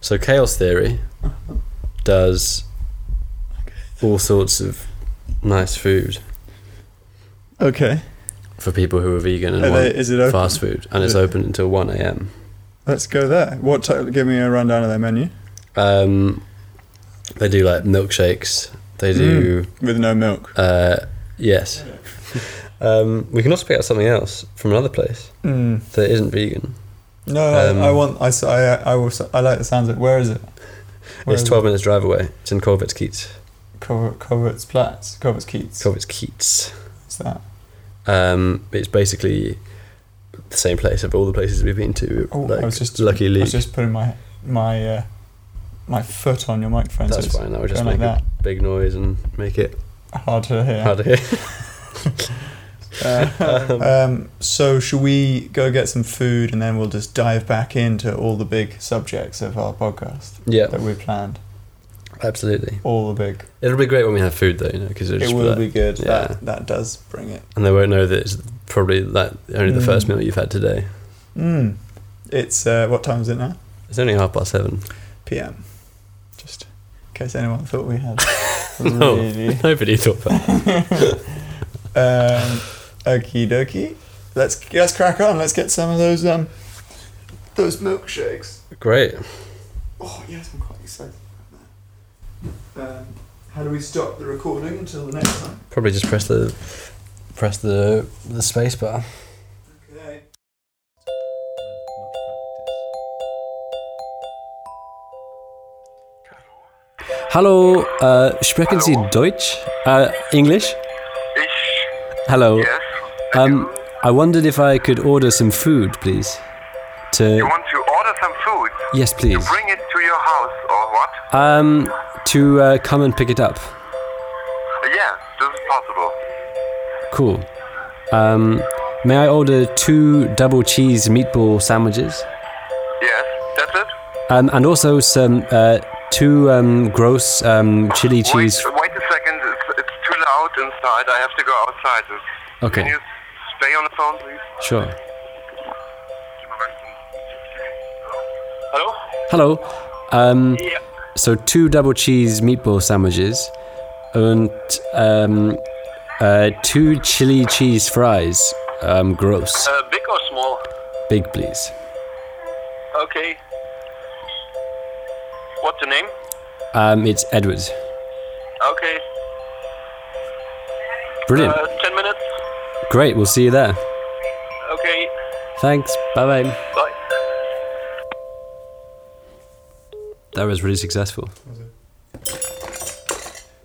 So Chaos Theory does all sorts of nice food. Okay. For people who are vegan and want fast food. And it's open until 1 a.m. Let's go there. What type, give me a rundown of their menu. They do like milkshakes. They do... with no milk. Yes. We can also pick out something else from another place that isn't vegan. No, I like the sounds of it. Where is it? Where it's 12 minutes drive away. It's in Kollwitzkiez. Kollwitzplatz. Kollwitzkiez. What's that? It's basically the same place of all the places we've been to. Oh, like, I was just lucky. I was just putting my foot on your microphone. That's so fine. That would just make like a big noise and make it hard to hear. So should we go get some food and then we'll just dive back into all the big subjects of our podcast that we planned? Absolutely. All the big. It'll be great when we have food though, you know, because it will be good. Yeah. That does bring it. And they won't know that it's probably only the first meal you've had today. It's what time is it now? It's only 7:30 p.m. Just in case anyone thought we had. No, nobody thought that. Okie dokie. Let's crack on. Let's get some of those milkshakes. Great. Oh yes, I'm quite excited about that. How do we stop the recording until the next time? Probably just press the space bar. Okay. Hallo, sprechen Sie Deutsch? English? Hello. Yes. I wondered if I could order some food, please. You want to order some food? Yes, please. To bring it to your house or what? To come and pick it up. Yeah, this is possible. Cool. May I order 2 double cheese meatball sandwiches? Yes, that's it. And also some 2 gross chili cheese. Wait a second. Out inside. I have to go outside. Okay. Can you stay on the phone, please? Sure. Hello? Hello. Yeah. So 2 double cheese meatball sandwiches and 2 chili cheese fries. Gross. Big or small? Big, please. Okay. What's your name? It's Edward. Okay. Brilliant. 10 minutes. Great, we'll see you there. Okay. Thanks, bye-bye. Bye. That was really successful. Was it?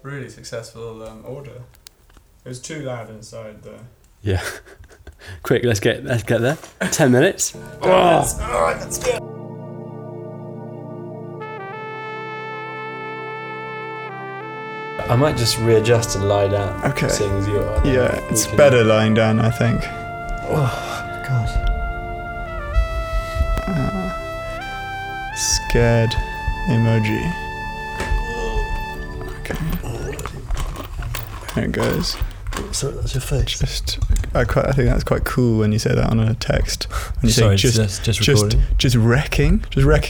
Really successful order. It was too loud inside though. Yeah. Quick, let's get there. 10 minutes. Alright, let's go. I might just readjust and lie down. Okay. Seeing as you are. Yeah, it's better lying down, I think. Oh, God. Scared emoji. Okay. There it goes. So that's your face. I think that's quite cool when you say that on a text. When you say just wrecking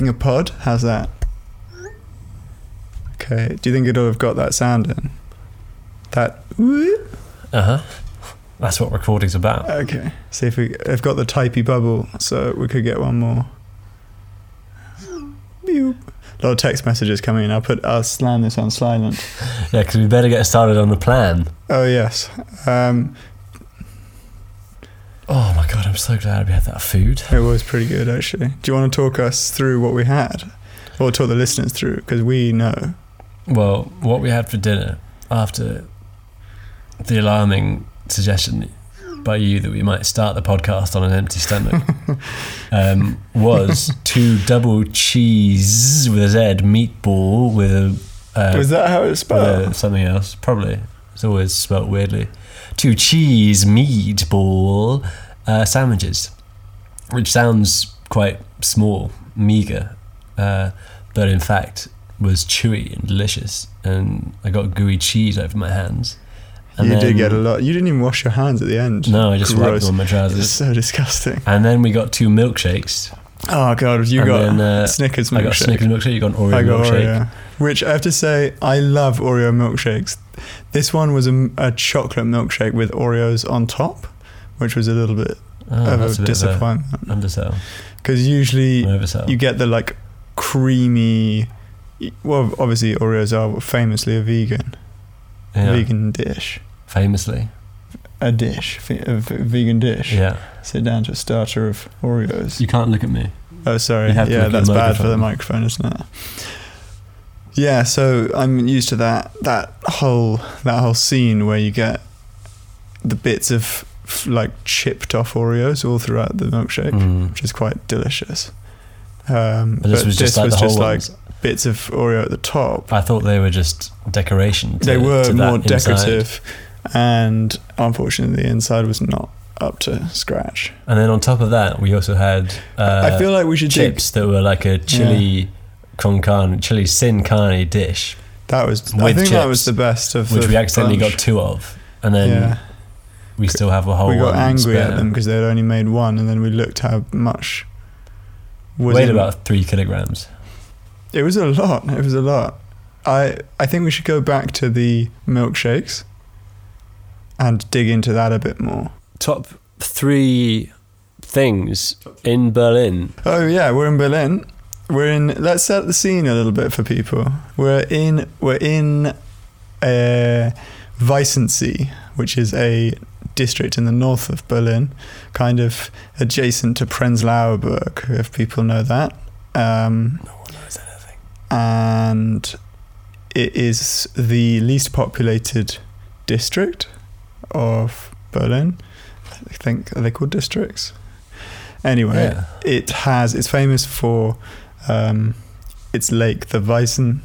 a pod. How's that? Okay. Do you think it'll have got that sound in? That. That's what recording's about. Okay. See if I've got the typey bubble, so we could get one more. A lot of text messages coming in. I'll slam this on silent. Yeah, because we better get started on the plan. Oh yes. Oh my God, I'm so glad we had that food. It was pretty good, actually. Do you want to talk us through what we had? Or talk the listeners through? Because we know. Well, what we had for dinner after the alarming suggestion by you that we might start the podcast on an empty stomach was two double cheese with a Z meatball with a... was that how it's spelled? Something else, probably. It's always spelled weirdly. Two cheese meatball sandwiches, which sounds quite small, meagre, but in fact was chewy and delicious. And I got gooey cheese over my hands. And you did get a lot. You didn't even wash your hands at the end. No, I just wiped them on my trousers. It's so disgusting. And then we got two milkshakes. Oh God, you got Snickers milkshake. I got Snickers milkshake, you got an Oreo milkshake. Oreo, which I have to say, I love Oreo milkshakes. This one was a chocolate milkshake with Oreos on top, which was a little bit of a disappointment. Undersell. Because usually you get the like creamy, well obviously Oreos are famously a vegan dish. Famously? A vegan dish. Yeah. Sit down to a starter of Oreos. You can't look at me. Oh, sorry. Yeah, that's bad for the microphone, isn't it? Yeah, so I'm used to that whole scene where you get the bits of like chipped off Oreos all throughout the milkshake, which is quite delicious. But this was just bits of Oreo at the top. I thought they were just decoration. They were more decorative. And unfortunately the inside was not up to scratch. And then on top of that we also had I feel like we should chips that were like a chili sin carne dish. That was that was the best of which we accidentally got two of, and then we still have a whole one. We got angry at them because they had only made one, and then we looked how much weighed about 3 kilograms. It was a lot. I think we should go back to the milkshakes and dig into that a bit more. Top 3 things in Berlin. Oh yeah, we're in Berlin. Let's set the scene a little bit for people. We're in Weissensee, which is a district in the north of Berlin, kind of adjacent to Prenzlauer Berg, if people know that. No one knows anything. And it is the least populated district of Berlin. I think, are they called districts? Anyway, it's famous for its lake, the Weissensee.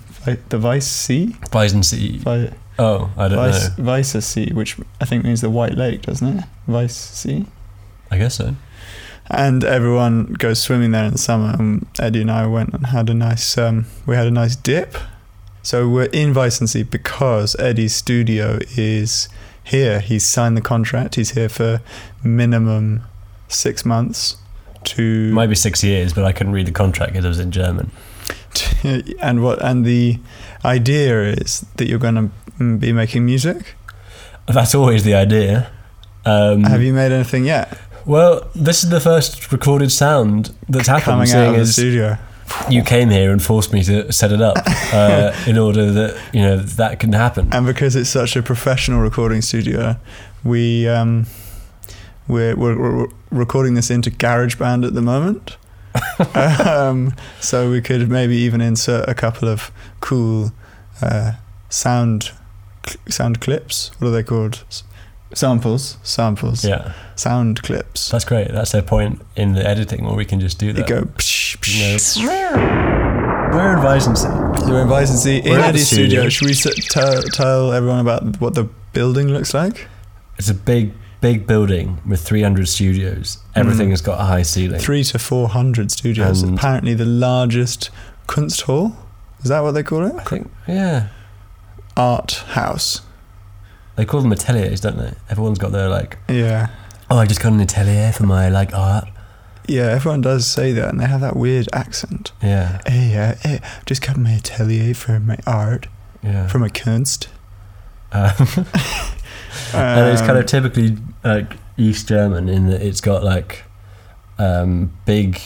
I don't know. Weissensee, which I think means the White Lake, doesn't it? Weissensee? I guess so. And everyone goes swimming there in the summer, and Eddie and I went and had a nice we had a nice dip. So we're in Weissensee because Eddie's studio is here. He's signed the contract. He's here for minimum 6 months to... Might be 6 years, but I couldn't read the contract because it was in German. And the idea is that you're going to be making music? That's always the idea. Have you made anything yet? Well, this is the first recorded sound that's happened. Coming out of the studio. You came here and forced me to set it up in order that that can happen. And because it's such a professional recording studio, we're recording this into GarageBand at the moment. So we could maybe even insert a couple of cool sound clips. What are they called? Samples. Yeah. Sound clips. That's great. That's their point in the editing where we can just do that. It go psh, psh. No. We're in Weissensee. So we're in Weissensee in Eddie's studio. Should we tell everyone about what the building looks like? It's a big building with 300 studios. Everything has got a high ceiling. 300 to 400 studios. And apparently the largest Kunsthall. Is that what they call it? I think, yeah. Art house. They call them ateliers, don't they? Everyone's got their like... Yeah. Oh, I just got an atelier for my like art. Yeah, everyone does say that, and they have that weird accent. Yeah. Hey, just got my atelier for my art. Yeah. For my kunst. And it's kind of typically like East German in that it's got like big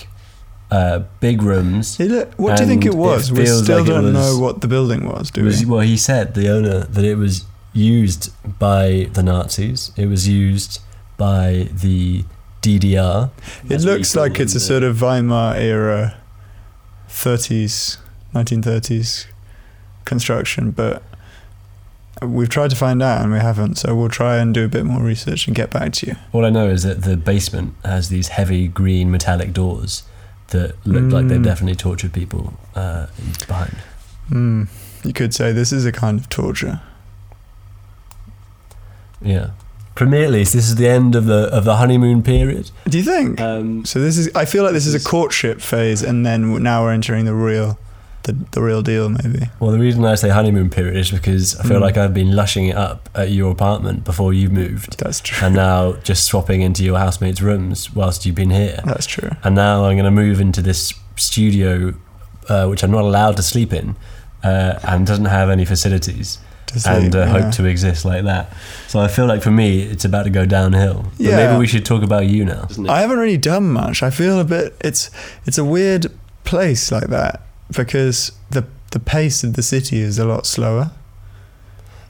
rooms. What do you think it was? We still don't know what the building was, do we? Well, he said, the owner, that it was used by the Nazis. It was used by the DDR. It looks like it's a sort of Weimar era, 30s, 1930s construction, but we've tried to find out and we haven't, so we'll try and do a bit more research and get back to you. All I know is that the basement has these heavy green metallic doors that look like they definitely tortured people behind. Mm. You could say this is a kind of torture. Yeah. Premier lease, this is the end of the honeymoon period. Do you think? So this is, I feel like this is a courtship phase, and then now we're entering the real deal, maybe. Well, the reason I say honeymoon period is because I feel like I've been lushing it up at your apartment before you moved. That's true. And now just swapping into your housemates' rooms whilst you've been here. That's true. And now I'm going to move into this studio, which I'm not allowed to sleep in, and doesn't have any facilities. Hope to exist like that. So I feel like for me, it's about to go downhill. But yeah. Maybe we should talk about you now. Isn't it? I haven't really done much. I feel a bit, it's a weird place like that because the pace of the city is a lot slower.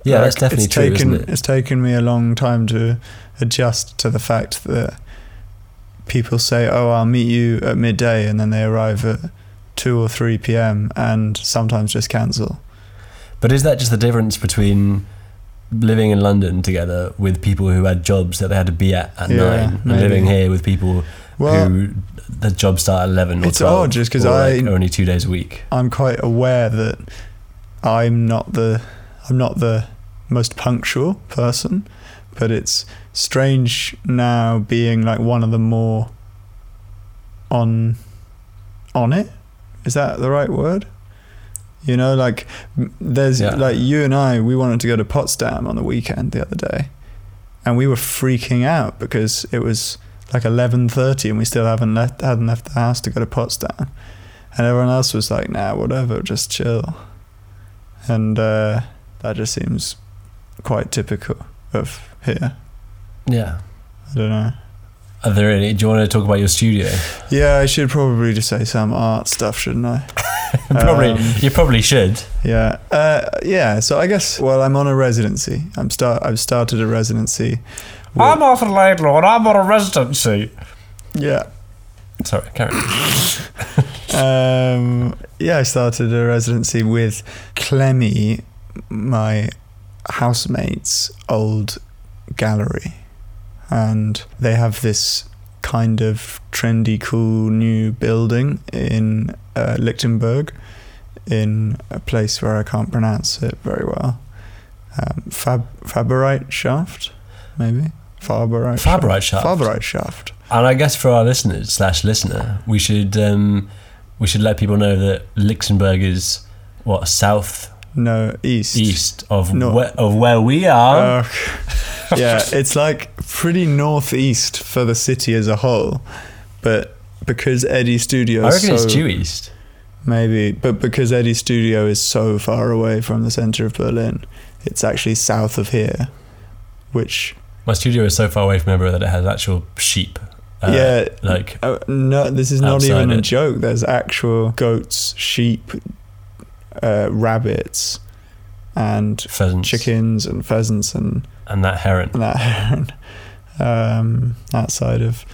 Yeah, like, that's definitely true, isn't it? It's taken me a long time to adjust to the fact that people say, oh, I'll meet you at midday, and then they arrive at 2 or 3 p.m. and sometimes just cancel. But is that just the difference between living in London together with people who had jobs that they had to be at 9 and living here with people who the job start at 11 or 12? It's odd just because only 2 days a week. I'm quite aware that I'm not the most punctual person, but it's strange now being like one of the more on it. Is that the right word? You know, like there's like you and I, we wanted to go to Potsdam on the weekend the other day, and we were freaking out because it was like 11:30 and we still hadn't left the house to go to Potsdam, and everyone else was like, nah, whatever, just chill. And that just seems quite typical of here. Yeah, I don't know. Are there any? Do you want to talk about your studio? Yeah, I should probably just say some art stuff, shouldn't I? You probably should. Yeah. So I guess, well, I'm on a residency. I've started a residency. I'm Arthur Laidlaw and I'm on a residency. Yeah. Sorry, carry on. I started a residency with Clemmy, my housemate's old gallery. And they have this kind of trendy, cool new building in Lichtenberg, in a place where I can't pronounce it very well. Fabrikschaft, maybe? Fabrikschaft. And I guess for our listeners / listener, we should let people know that Lichtenberg is what, south? No, east of where we are. Yeah, it's like pretty northeast for the city as a whole, but because Eddie's studio, I reckon it's due east, maybe. But because Eddie's studio is so far away from the center of Berlin, it's actually south of here. Which my studio is so far away from everywhere that it has actual sheep. No, this is not even a joke. There's actual goats, sheep, rabbits, and pheasants. Chickens and pheasants and that heron. Outside of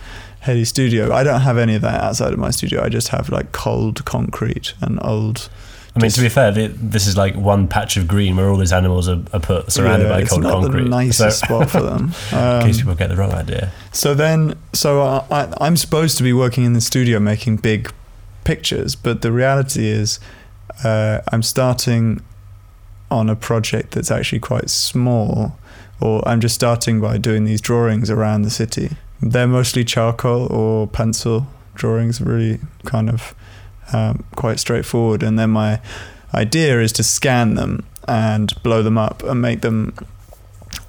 Eddie's studio. I don't have any of that outside of my studio. I just have like cold concrete and old... I mean, to be fair, this is like one patch of green where all these animals are put, surrounded by cold concrete. It's not the nicest spot for them. In case people get the wrong idea. I'm supposed to be working in the studio making big pictures, but the reality is I'm starting on a project that's actually quite small, or I'm just starting by doing these drawings around the city. They're mostly charcoal or pencil drawings, really kind of quite straightforward. And then my idea is to scan them and blow them up and make them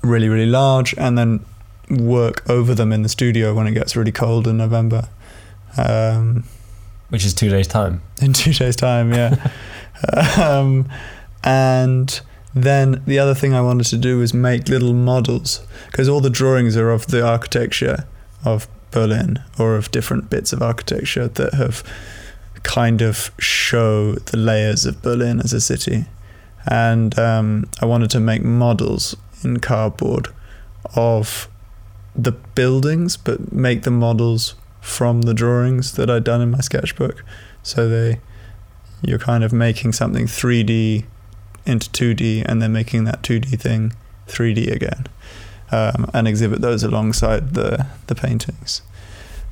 really, really large, and then work over them in the studio when it gets really cold in November. Which is 2 days' time. In 2 days' time, yeah. And then the other thing I wanted to do was make little models, because all the drawings are of the architecture of Berlin, or of different bits of architecture that have kind of show the layers of Berlin as a city. And I wanted to make models in cardboard of the buildings, but make the models from the drawings that I'd done in my sketchbook. So you're kind of making something 3D into 2D, and then making that 2D thing 3D again, and exhibit those alongside the paintings.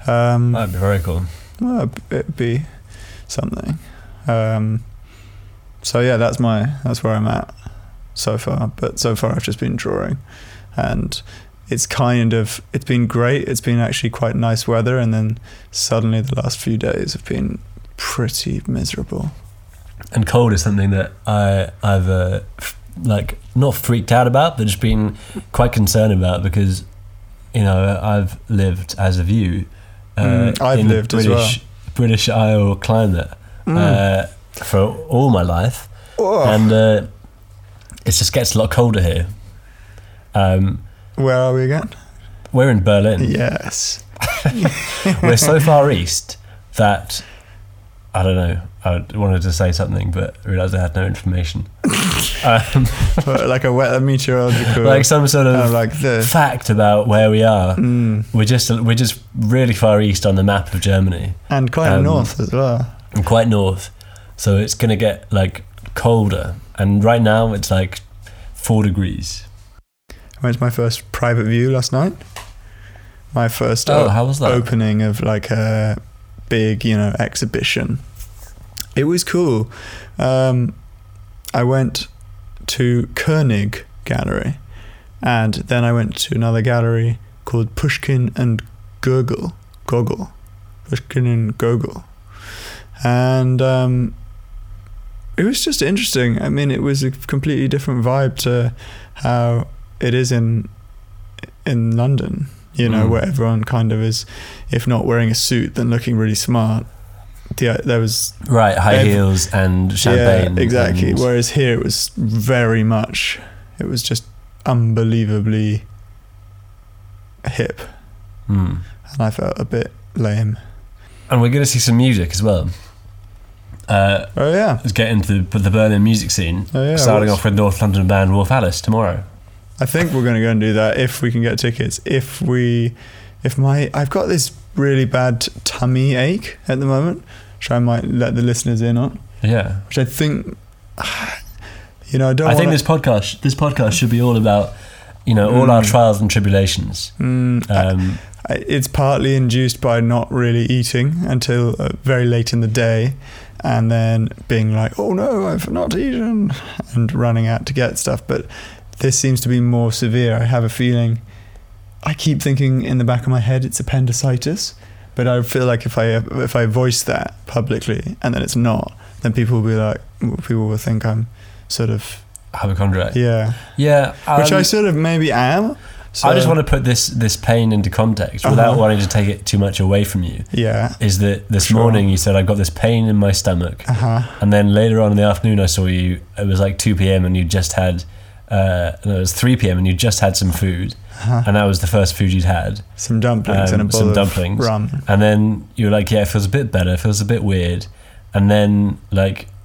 That'd be very cool. Well, it'd be something. So yeah, that's where I'm at so far. But so far I've just been drawing, and it's been great. It's been actually quite nice weather, and then suddenly the last few days have been pretty miserable. And cold is something that I've not freaked out about, but just been quite concerned about, because I've lived as of you in the British Isle climate for all my life, and it just gets a lot colder here. Where are we again? We're in Berlin. Yes. We're so far east that I don't know. I wanted to say something, but realised I had no information. Like a meteorological, like some sort of fact about where we are. We're just really far east on the map of Germany, and quite north as well. And quite north, so it's gonna get colder. And right now it's 4 degrees. I went to my first private view last night. My first how was that? Opening of a big exhibition. It was cool. I went to Koenig Gallery, and then I went to another gallery called Pushkin and Gogol. Pushkin and Gogol. And it was just interesting. I mean, it was a completely different vibe to how it is in London, where everyone kind of is, if not wearing a suit, then looking really smart. There was high heels and champagne. Yeah, exactly. And whereas here it was just unbelievably hip, and I felt a bit lame. And we're going to see some music as well. Oh yeah, let's get into the Berlin music scene. Oh yeah, starting off with North London band Wolf Alice tomorrow. I think we're going to go and do that if we can get tickets. I've got this really bad tummy ache at the moment, which I might let the listeners in on. Yeah. Which I think, I think this podcast should be all about, all our trials and tribulations. It's partly induced by not really eating until very late in the day, and then being like, oh no, I've not eaten, and running out to get stuff. But this seems to be more severe. I have a feeling, I keep thinking in the back of my head it's appendicitis, but I feel like if I voice that publicly and then it's not, then people will think I'm sort of hypochondriac. Yeah, which I sort of maybe am. So I just want to put this pain into context without wanting to take it too much away from you. Yeah, is that this morning you said I've got this pain in my stomach, and then later on in the afternoon I saw you. It was 2 p.m. and you just had. It was 3 p.m. and you just had some food, and that was the first food you'd had. Some dumplings and a bowl of rum. And then you were like, yeah, it feels a bit better, it feels a bit weird. And then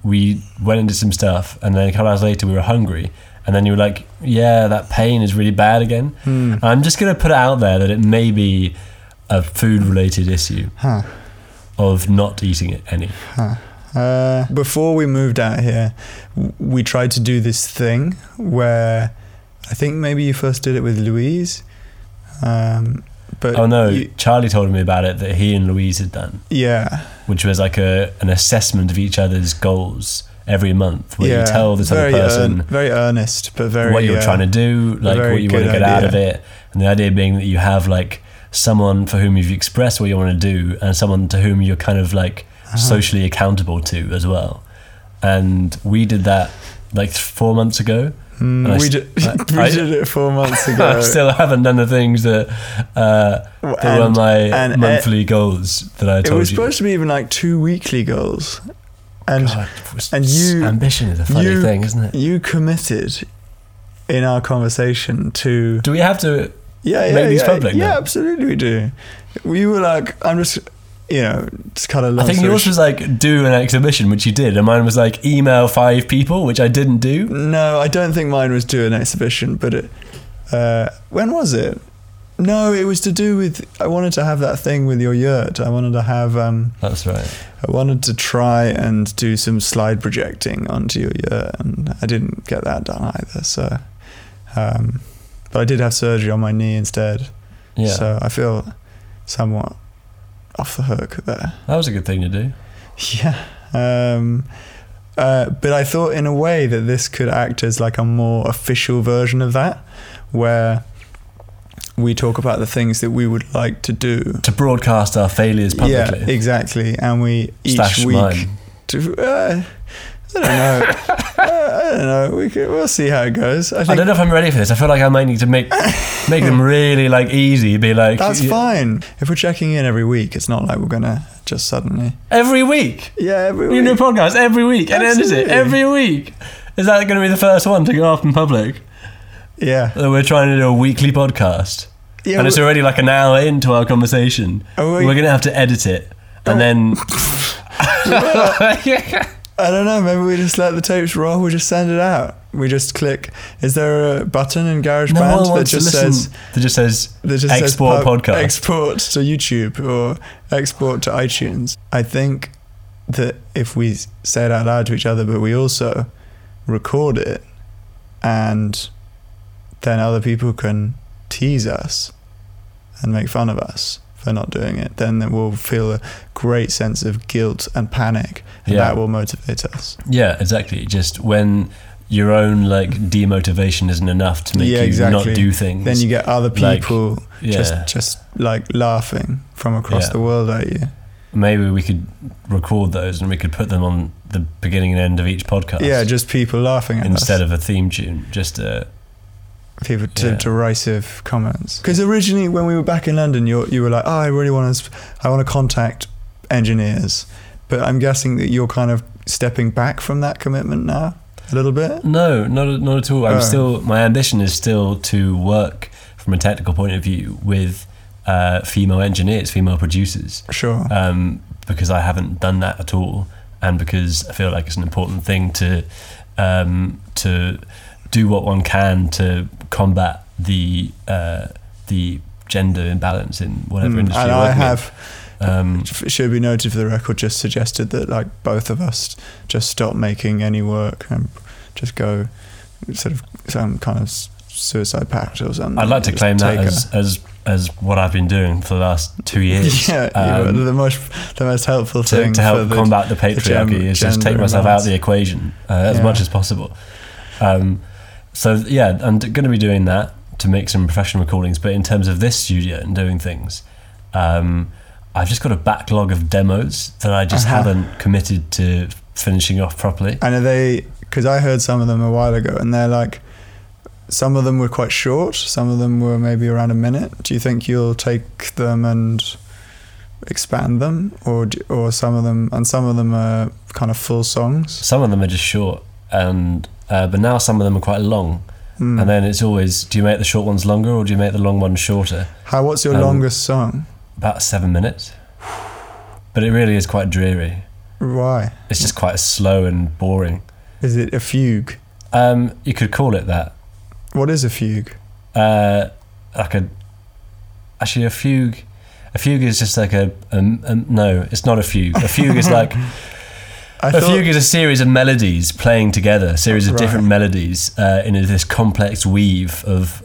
we went into some stuff, and then a couple hours later we were hungry, and then you were like, yeah, that pain is really bad again. I'm just going to put it out there that it may be a food-related issue of not eating it any. Before we moved out here, we tried to do this thing where I think maybe you first did it with Louise. Charlie told me about it, that he and Louise had done. Yeah. Which was an assessment of each other's goals every month, where you tell this other person very earnest, but very what you're trying to do, what you want to get out of it, and the idea being that you have someone for whom you've expressed what you want to do, and someone to whom you're kind of socially accountable to as well. And we did that 4 months ago. We did it 4 months ago. I still haven't done the things that were my monthly goals that I told you. It was supposed to be even 2 weekly goals. And God, and you, ambition is a funny thing, isn't it? You committed in our conversation to... Do we have to make these public? Yeah, absolutely we do. We were I'm just... just cut a lot. I think yours was do an exhibition, which you did, and mine was email 5 people, which I didn't do. No, I don't think mine was do an exhibition, but when was it? No, it was to do with, I wanted to have that thing with your yurt. I wanted to have... That's right. I wanted to try and do some slide projecting onto your yurt, and I didn't get that done either, so... but I did have surgery on my knee instead. Yeah. So I feel somewhat off the hook there. That was a good thing to do. Yeah. But I thought in a way that this could act as like a more official version of that, where... we talk about the things that we would like to do. To broadcast our failures publicly. Yeah, exactly. And we each Slash week... Mine. I don't know. I don't know. We'll see how it goes. I don't know if I'm ready for this. I feel like I might need to make them really like easy. Be like... That's fine. If we're checking in every week, it's not like we're going to just suddenly... Every week? Yeah, every week. You do a podcast every week. Absolutely. And then every week. Is that going to be the first one to go off in public? Yeah. So we're trying to do a weekly podcast. Yeah, and it's already like an hour into our conversation. We're going to have to edit it. And then... I don't know. Maybe we just let the tapes roll. We just send it out. We just click... Is there a button in GarageBand that just says export podcast? Export to YouTube or export to iTunes. I think that if we say it out loud to each other, but we also record it and... then other people can tease us and make fun of us for not doing it. Then we'll feel a great sense of guilt and panic, and that will motivate us. Yeah, exactly. Just when your own like demotivation isn't enough to make you not do things. Then you get other people just like laughing from across the world at you. Maybe we could record those and we could put them on the beginning and end of each podcast. Yeah, just people laughing at us. Instead of a theme tune, just a... people to derisive comments. Because originally when we were back in London, you were like, oh, I want to contact engineers. But I'm guessing that you're kind of stepping back from that commitment now a little bit? No, not at all. My ambition is still to work from a technical point of view with female engineers, female producers. Sure. Because I haven't done that at all. And because I feel like it's an important thing to do what one can to combat the gender imbalance in whatever industry you're working in. Should be noted for the record, just suggested that like both of us just stop making any work and just go sort of some kind of suicide pact or something. I'd like to claim that as what I've been doing for the last 2 years. Yeah, the most helpful thing to help combat the patriarchy is just take myself out of the equation as much as possible. So yeah, I'm going to be doing that to make some professional recordings, but in terms of this studio and doing things, I've just got a backlog of demos that I just haven't committed to finishing off properly. And because I heard some of them a while ago, and they're like, some of them were quite short, some of them were maybe around a minute. Do you think you'll take them and expand them, or some of them, and some of them are kind of full songs? Some of them are just short, and... but now some of them are quite long. And then it's always, do you make the short ones longer or do you make the long ones shorter? What's your longest song? About 7 minutes. But it really is quite dreary. Why? It's just quite slow and boring. Is it a fugue? You could call it that. What is a fugue? A fugue. A fugue is just like no, it's not a fugue. A fugue is like... fugue is a series of melodies playing together, a series of different melodies in this complex weave of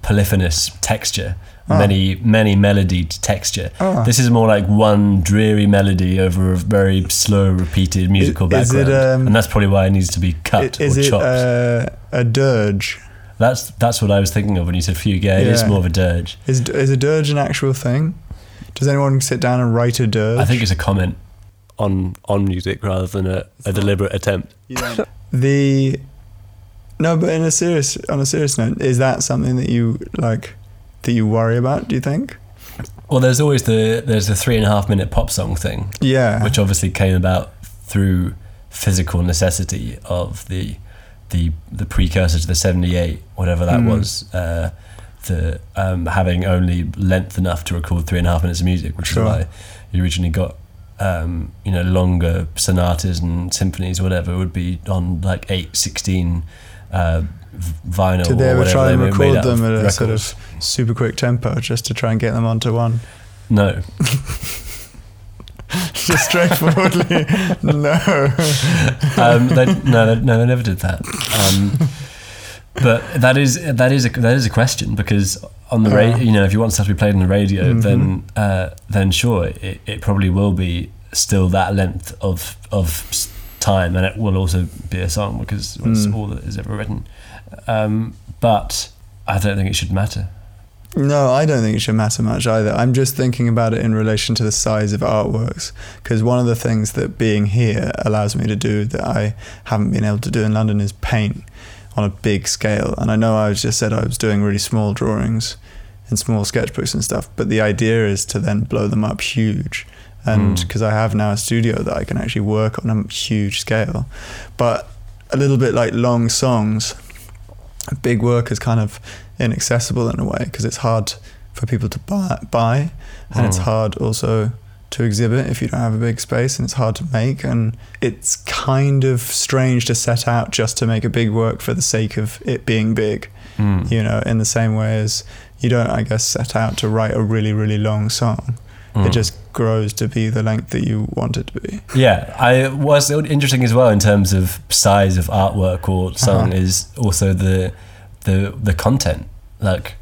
polyphonous texture, many melodied texture. This is more like one dreary melody over a very slow, repeated musical background, and that's probably why it needs to be cut or chopped. A dirge? That's what I was thinking of when you said fugue. Yeah, it is more of a dirge. Is a dirge an actual thing? Does anyone sit down and write a dirge? I think it's a comment on music rather than a deliberate attempt. But on a serious note, is that something that you like? That you worry about? Do you think? Well, there's always the 3.5 minute pop song thing. Yeah, which obviously came about through physical necessity of the precursor to the '78, whatever that was. Having only length enough to record 3.5 minutes of music, which is why you originally got longer sonatas and symphonies, whatever, would be on like 8, 16 vinyl. Today we try and record them at a sort of super quick tempo just to try and get them onto one? No. Just straightforwardly, no. They never did that. But that is a question, because on the radio, you know, if you want stuff to be played on the radio, mm-hmm. then sure, it probably will be still that length of time, and it will also be a song because it's all that is ever written. But I don't think it should matter. No, I don't think it should matter much either. I'm just thinking about it in relation to the size of artworks, because one of the things that being here allows me to do that I haven't been able to do in London is paint on a big scale. And I know I just said I was doing really small drawings and small sketchbooks and stuff, but the idea is to then blow them up huge. And because I have now a studio that I can actually work on a huge scale. But a little bit like long songs, big work is kind of inaccessible in a way, because it's hard for people to buy, and it's hard also to exhibit if you don't have a big space, and it's hard to make, and it's kind of strange to set out just to make a big work for the sake of it being big, you know, in the same way as you don't, I guess, set out to write a really, really long song. It just grows to be the length that you want it to be. Yeah, what's interesting as well in terms of size of artwork or song is also the content. Like,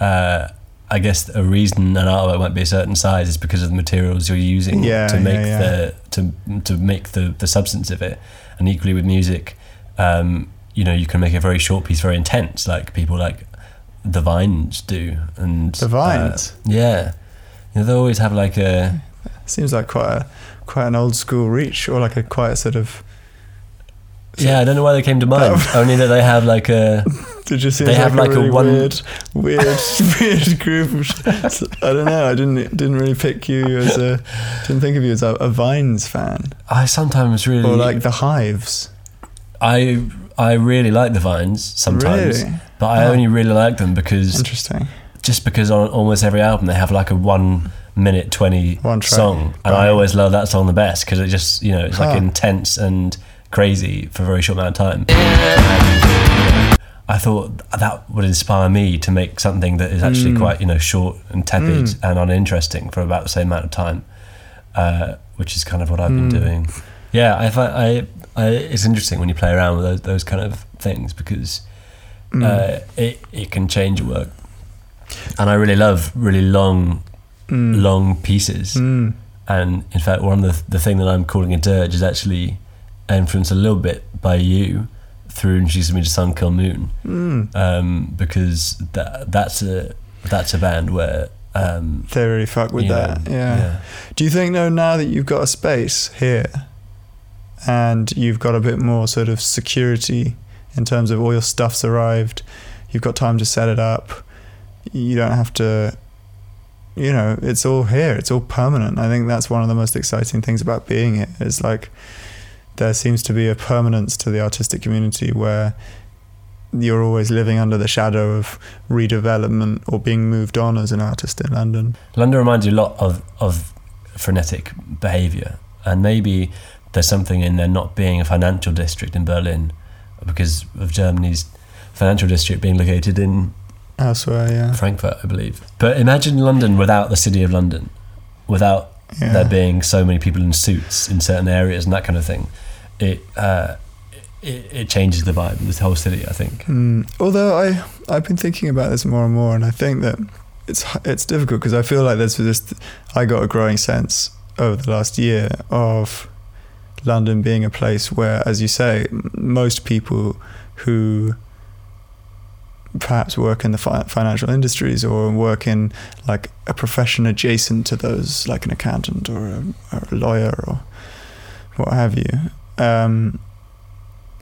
I guess a reason an artwork might be a certain size is because of the materials you're using to make the substance of it. And equally with music, you know, you can make a very short piece very intense, like people like the Vines do. And the Vines. Yeah. You know, they always have like a... Seems like quite an old school reach, or like a quite sort of... Yeah, I don't know why they came to mind. Only that they have like a... They have like a really weird group. I don't know. I didn't really pick you as a... Didn't think of you as a Vines fan. I sometimes really... Or like the Hives. I really like the Vines sometimes. Really? But I only really like them because... Interesting. Just because on almost every album they have like a 1 minute 20 song, and I always love that song the best because it just, you know, it's like intense and crazy for a very short amount of time. I thought that would inspire me to make something that is actually quite, you know, short and tepid and uninteresting for about the same amount of time, which is kind of what I've been doing. Yeah, I it's interesting when you play around with those kind of things, because it can change your work. And I really love really long pieces. And in fact, one of the thing that I'm calling a dirge is actually influenced a little bit by you through introducing me to Sun Kil Moon, because that's a band where they really fuck with that. Yeah. Do you think though, now that you've got a space here and you've got a bit more sort of security in terms of all your stuff's arrived, you've got time to set it up. You don't have to, you know, it's all here, it's all permanent. I think that's one of the most exciting things about being here, is like there seems to be a permanence to the artistic community where you're always living under the shadow of redevelopment or being moved on as an artist in London. London reminds you a lot of frenetic behaviour, and maybe there's something in there not being a financial district in Berlin, because of Germany's financial district being located in elsewhere, Frankfurt, I believe. But imagine London without the city of London, without there being so many people in suits in certain areas and that kind of thing. It changes the vibe of this whole city, I think. Although I've been thinking about this more and more, and I think that it's difficult, because I feel like there's this. I got a growing sense over the last year of London being a place where, as you say, most people who perhaps work in the financial industries or work in like a profession adjacent to those, like an accountant or a lawyer or what have you,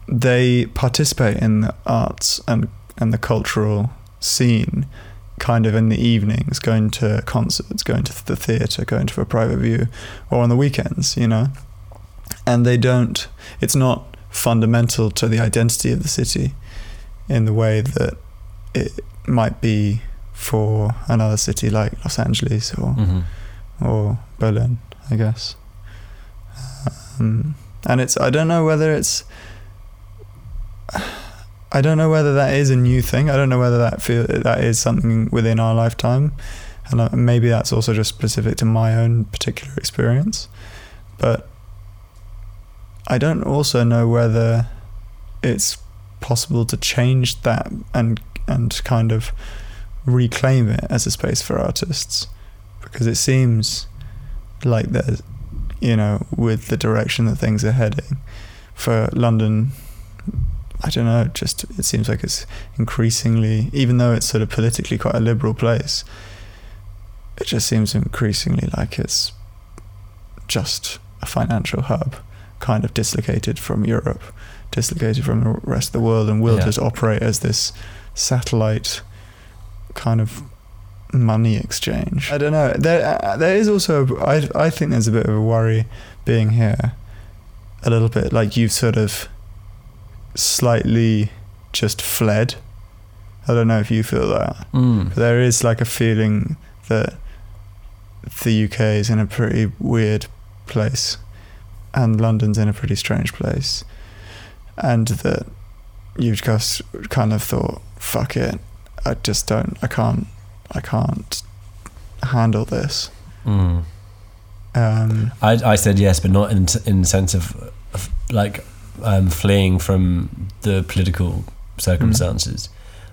they participate in the arts and the cultural scene kind of in the evenings, going to concerts, going to the theatre, going to a private view, or on the weekends, you know. And they don't, it's not fundamental to the identity of the city in the way that it might be for another city like Los Angeles or Berlin, I guess. And it's, I don't know whether it's, I don't know whether that is a new thing. I don't know whether that is something within our lifetime. And maybe that's also just specific to my own particular experience. But I don't also know whether it's possible to change that and kind of reclaim it as a space for artists. Because it seems like there's, you know, with the direction that things are heading for London, I don't know, just it seems like it's increasingly, even though it's sort of politically quite a liberal place, it just seems increasingly like it's just a financial hub, kind of dislocated from Europe, dislocated from the rest of the world, and will just operate as this satellite kind of money exchange. I don't know. There is also, I think there's a bit of a worry being here, a little bit like you've sort of slightly just fled. I don't know if you feel that. But there is like a feeling that the UK is in a pretty weird place and London's in a pretty strange place, and that you've just kind of thought, fuck it, I can't handle this. I said yes, but not in the sense of like fleeing from the political circumstances,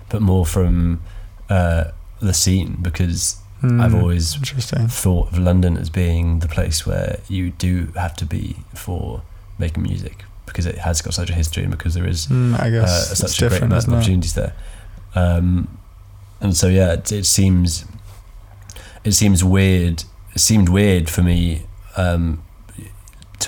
but more from the scene, because I've always thought of London as being the place where you do have to be for making music, because it has got such a history and because there is such a great amount of opportunities there. And so yeah, it seems weird. It seemed weird for me to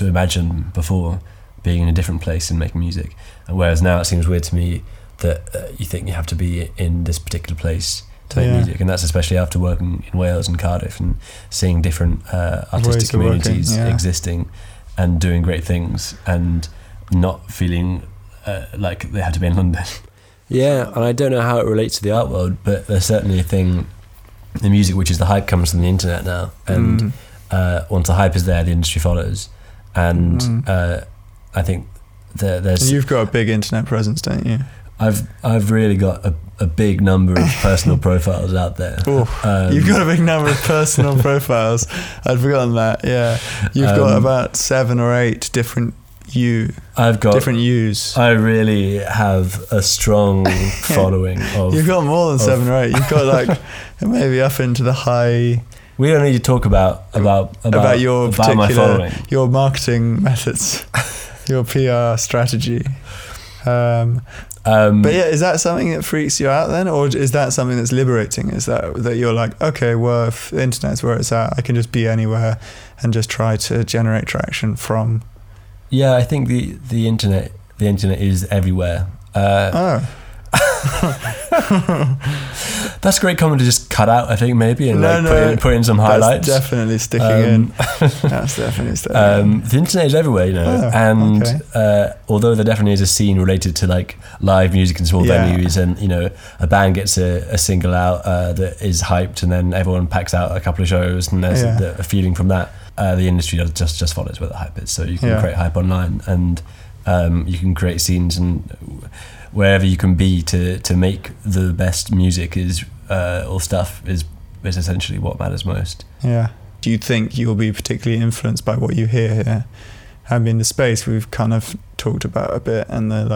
imagine before being in a different place and making music, whereas now it seems weird to me that you think you have to be in this particular place to make music, and that's especially after working in Wales and Cardiff and seeing different artistic communities existing and doing great things, and not feeling like they had to be in London. Yeah, and I don't know how it relates to the art world, but there's certainly a thing, the music, which is the hype, comes from the internet now, and once the hype is there, the industry follows, and I think there's... You've got a big internet presence, don't you? I've really got a big number of personal profiles out there. You've got a big number of personal profiles. I'd forgotten that. Yeah, you've got about 7 or 8 different different yous. I really have a strong following of... You've got more than 7 or 8. You've got like maybe up into the high... We don't need to talk about your particular, my following, your marketing methods, your PR strategy. But yeah, is that something that freaks you out then, or is that something that's liberating? Is that you're like, okay, well, if the internet's where it's at, I can just be anywhere and just try to generate traction from... Yeah, I think the internet is everywhere. That's a great comment to just cut out, I think, maybe, and put in some highlights. That's definitely sticking in. That's definitely sticking in. The internet is everywhere, you know, and although there definitely is a scene related to like live music in small venues, and you know, a band gets a single out that is hyped, and then everyone packs out a couple of shows, and there's a feeling from that. The industry just follows where the hype is, so you can create hype online, and you can create scenes, and wherever you can be to make the best music is essentially what matters most. Yeah. Do you think you'll be particularly influenced by what you hear here? I mean, the space we've kind of talked about a bit, and the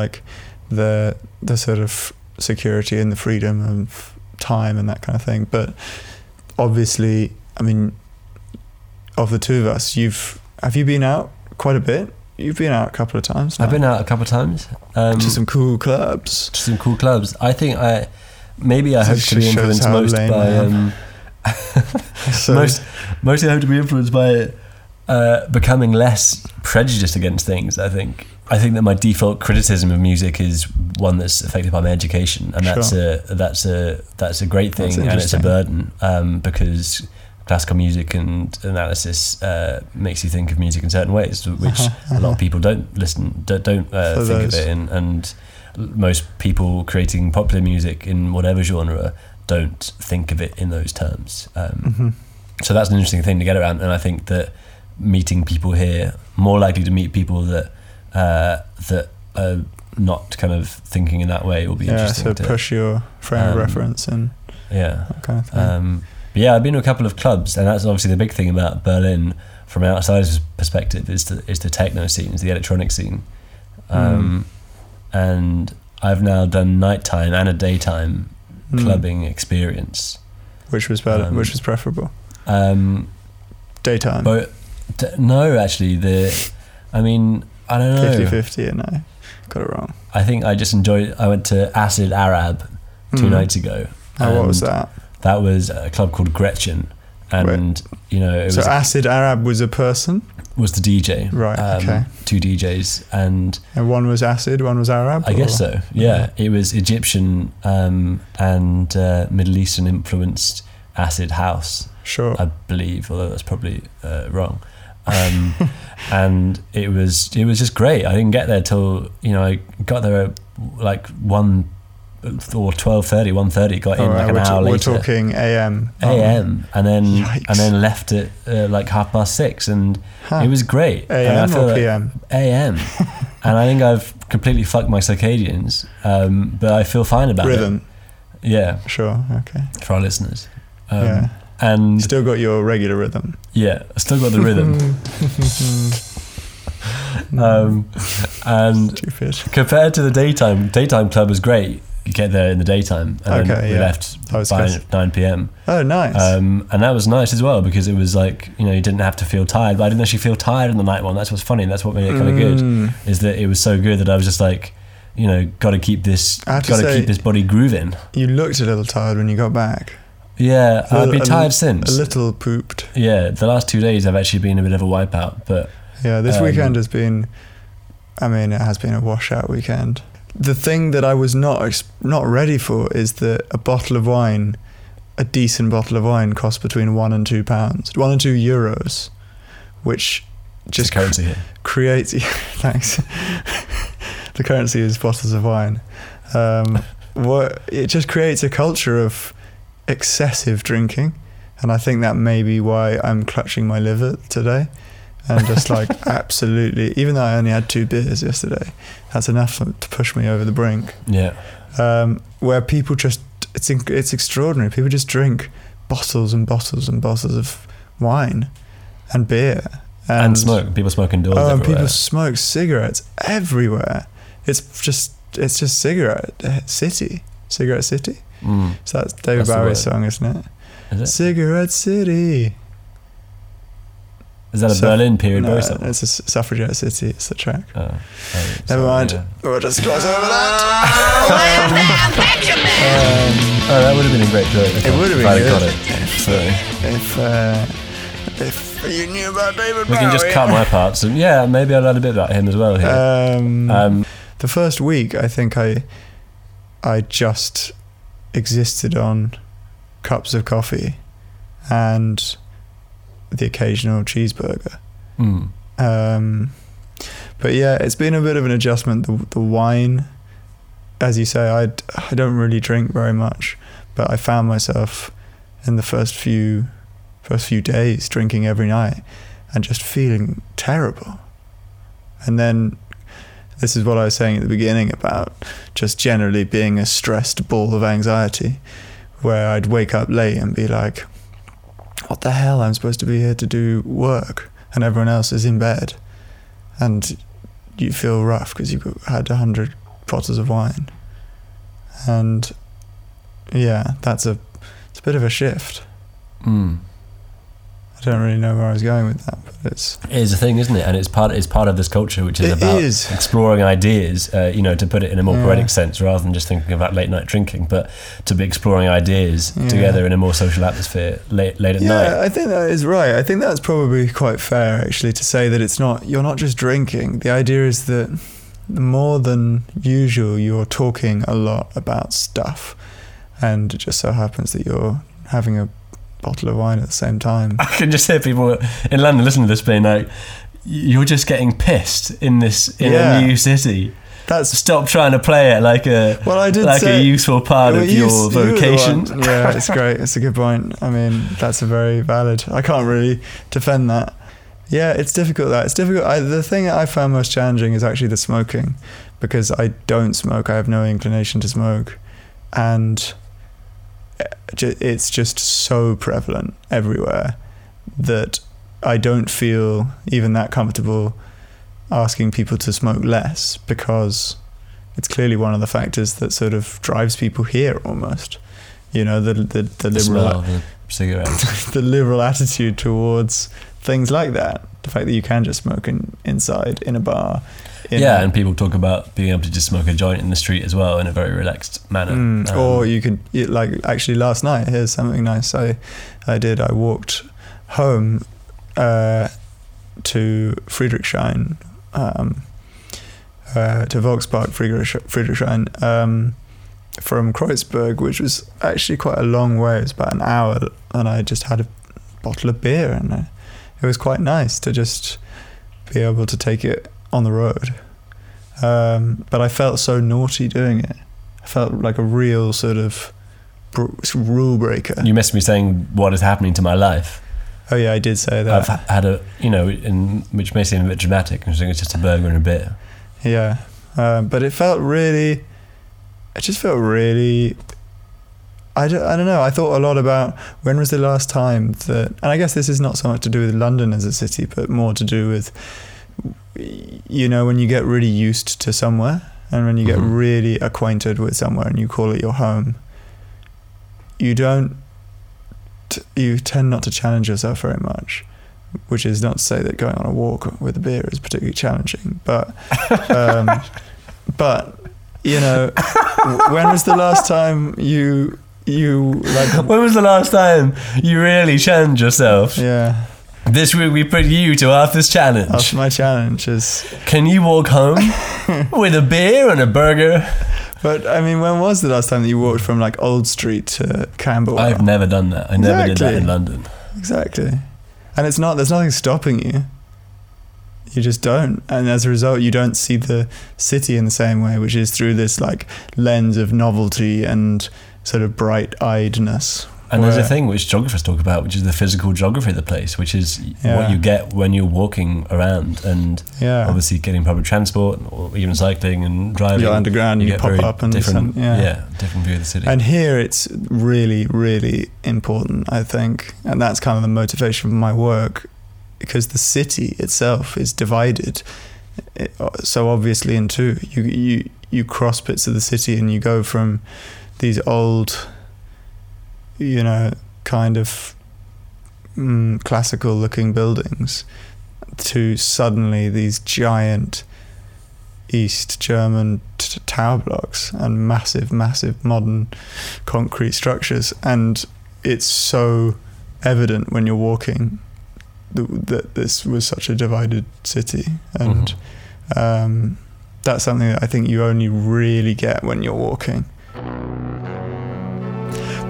sort of security and the freedom of time and that kind of thing. But obviously, I mean, of the two of us, have you been out quite a bit? You've been out a couple of times now. I've been out a couple of times. To some cool clubs. I think I hope to be influenced most by... mostly I hope to be influenced by becoming less prejudiced against things, I think. I think that my default criticism of music is one that's affected by my education, and that's a great thing, and it's a burden, because... classical music and analysis makes you think of music in certain ways, which a lot of people don't think of it in, and most people creating popular music in whatever genre don't think of it in those terms. So that's an interesting thing to get around, and I think that meeting people here, more likely to meet people that not kind of thinking in that way, it will be interesting. Yeah, so push your frame of reference and that kind of thing. But yeah, I've been to a couple of clubs, and that's obviously the big thing about Berlin from an outsider's perspective is the techno scene, is the electronic scene. And I've now done nighttime and a daytime clubbing experience. Which was better? Which was preferable? Daytime. But no, actually, I don't know. 50-50, no, got it wrong. I think I just enjoyed. I went to Acid Arab 2 nights ago. And what was that? That was a club called Gretchen, and it was Acid Arab was a person. Was the DJ, right? Okay, two DJs, and one was acid, one was Arab. I guess so. Yeah, it was Egyptian and Middle Eastern influenced acid house. Sure, I believe, although that's probably wrong. And it was just great. I didn't get there till I got there at like 1:30, got in like an hour later. We're talking AM. And then yikes. And then left at like 6:30, and it was great. AM or PM? Like AM. And I think I've completely fucked my circadians, but I feel fine about it. Yeah. Sure, okay. For our listeners. Yeah. And still got your regular rhythm. Yeah, I still got the rhythm. And stupid. Compared to the daytime club was great. You get there in the daytime, and then we left by 9 p.m. Oh, nice. And that was nice as well, because it was like, you didn't have to feel tired, but I didn't actually feel tired on the night one. That's what's funny. That's what made it kind of good, is that it was so good that I was just like, gotta keep this body grooving. You looked a little tired when you got back. Yeah, I've been tired since. A little pooped. Yeah, the last 2 days I've actually been a bit of a wipeout, but... Yeah, this weekend has been... it has been a washout weekend. The thing that I was not ready for is that a decent bottle of wine costs between £1 and £2, €1 and €2, which just... The currency here. Creates... Thanks. The currency is bottles of wine. It just creates a culture of excessive drinking, and I think that may be why I'm clutching my liver today, and just like absolutely, even though I only had 2 beers yesterday, that's enough to push me over the brink. Where people just, it's extraordinary, people just drink bottles and bottles and bottles of wine and beer and smoke. People smoke indoors everywhere. And people smoke cigarettes everywhere. It's just cigarette city. So that's David Bowie's song, isn't it? Is it? Cigarette City. Is that a Berlin period? No, it's a suffragette city. It's the track. Never mind. Yeah. We'll just gloss over that. That would have been a great joke. It would have been good. Got it. If you knew about David Bowie, we can just cut my parts. And yeah, maybe I'll add a bit about him as well here. The first week, I think I just existed on cups of coffee and the occasional cheeseburger. But yeah, it's been a bit of an adjustment. The wine, as you say, I don't really drink very much, but I found myself in the first few days drinking every night and just feeling terrible. And then this is what I was saying at the beginning about just generally being a stressed ball of anxiety, where I'd wake up late and be like, what the hell, I'm supposed to be here to do work and everyone else is in bed, and you feel rough because you've had 100 bottles of wine. And yeah, it's a bit of a shift. I don't really know where I was going with that, but it is a thing, isn't it? And it's part of this culture, which is about exploring ideas, to put it in a more poetic sense, rather than just thinking about late night drinking, but to be exploring ideas together in a more social atmosphere late at night. Yeah, I think that is right. I think that's probably quite fair, actually, to say that you're not just drinking. The idea is that more than usual, you're talking a lot about stuff, and it just so happens that you're having a bottle of wine at the same time. I can just hear people in London listening to this being like, you're just getting pissed in a new city. Stop trying to play it like a useful part of your vocation. Yeah, it's great. It's a good point. That's a very valid. I can't really defend that. Yeah, it's difficult. The thing that I found most challenging is actually the smoking, because I don't smoke. I have no inclination to smoke, and it's just so prevalent everywhere that I don't feel even that comfortable asking people to smoke less, because it's clearly one of the factors that sort of drives people here almost. You know, the liberal cigarettes, the liberal attitude towards things like that. The fact that you can just smoke inside in a bar. And people talk about being able to just smoke a joint in the street as well in a very relaxed manner. Or you could, like, actually last night, here's something nice I did. I walked home to Friedrichshain, to Volkspark Friedrichshain, from Kreuzberg, which was actually quite a long way. It was about an hour, and I just had a bottle of beer, and it was quite nice to just be able to take it on the road. But I felt so naughty doing it. I felt like a real sort of rule breaker. You missed me saying what is happening to my life. Oh yeah, I did say that. I've had a, which may seem a bit dramatic, I think it's just a burger and a beer. Yeah, but it felt really, it just felt really, I don't know, I thought a lot about when was the last time that, and I guess this is not so much to do with London as a city, but more to do with, you know, when you get really used to somewhere, and when you get really acquainted with somewhere and you call it your home, you tend not to challenge yourself very much, which is not to say that going on a walk with a beer is particularly challenging, but you know, when was the last time when was the last time you really challenged yourself? Yeah. This week we put you to Arthur's challenge. My challenge is... Can you walk home with a beer and a burger? But, I mean, when was the last time that you walked from, like, Old Street to Camberwell? I've never done that. I never did that in London. Exactly. And it's not... There's nothing stopping you. You just don't. And as a result, you don't see the city in the same way, which is through this, like, lens of novelty and sort of bright-eyedness. And there's a thing which geographers talk about, which is the physical geography of the place, which is what you get when you're walking around, and obviously getting public transport or even cycling and driving. You're underground, you get pop up and different view of the city. And here it's really, really important, I think, and that's kind of the motivation for my work, because the city itself is divided so obviously in two. You cross bits of the city and you go from these old, you know, kind of classical looking buildings to suddenly these giant East German tower blocks and massive modern concrete structures. And it's so evident when you're walking that this was such a divided city. And that's something that I think you only really get when you're walking.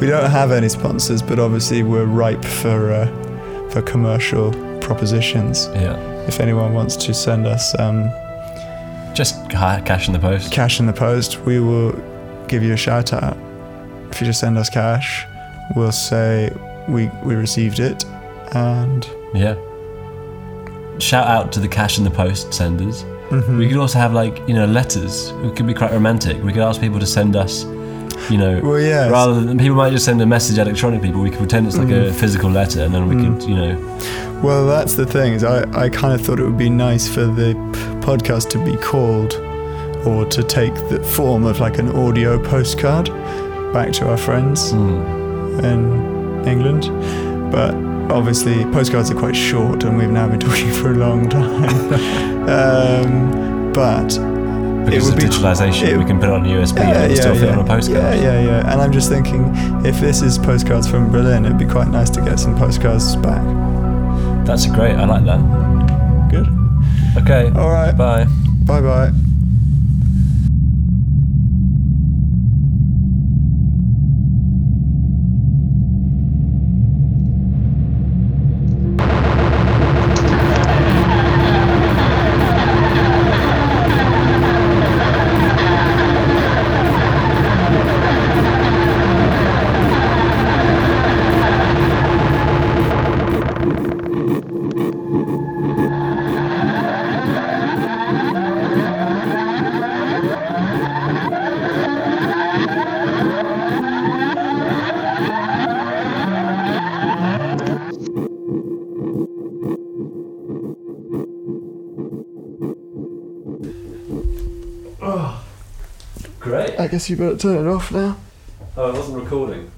We don't have any sponsors, but obviously we're ripe for commercial propositions. Yeah. If anyone wants to send us, just cash in the post. Cash in the post. We will give you a shout out. If you just send us cash, we'll say we received it, and yeah. Shout out to the cash in the post senders. Mm-hmm. We could also have letters. It could be quite romantic. We could ask people to send us. Rather than people might just send a message electronically, but we could pretend it's like a physical letter, and then we could, Well, that's the thing is, I kind of thought it would be nice for the podcast to be called, or to take the form of like an audio postcard back to our friends in England, but obviously postcards are quite short, and we've now been talking for a long time. But. Because of digitalisation, we can put it on USB and still fit on a postcard. Yeah. And I'm just thinking, if this is postcards from Berlin, it'd be quite nice to get some postcards back. That's great. I like that. Good. Okay. All right. Bye. Bye. Oh, great. I guess you better turn it off now. Oh, I wasn't recording.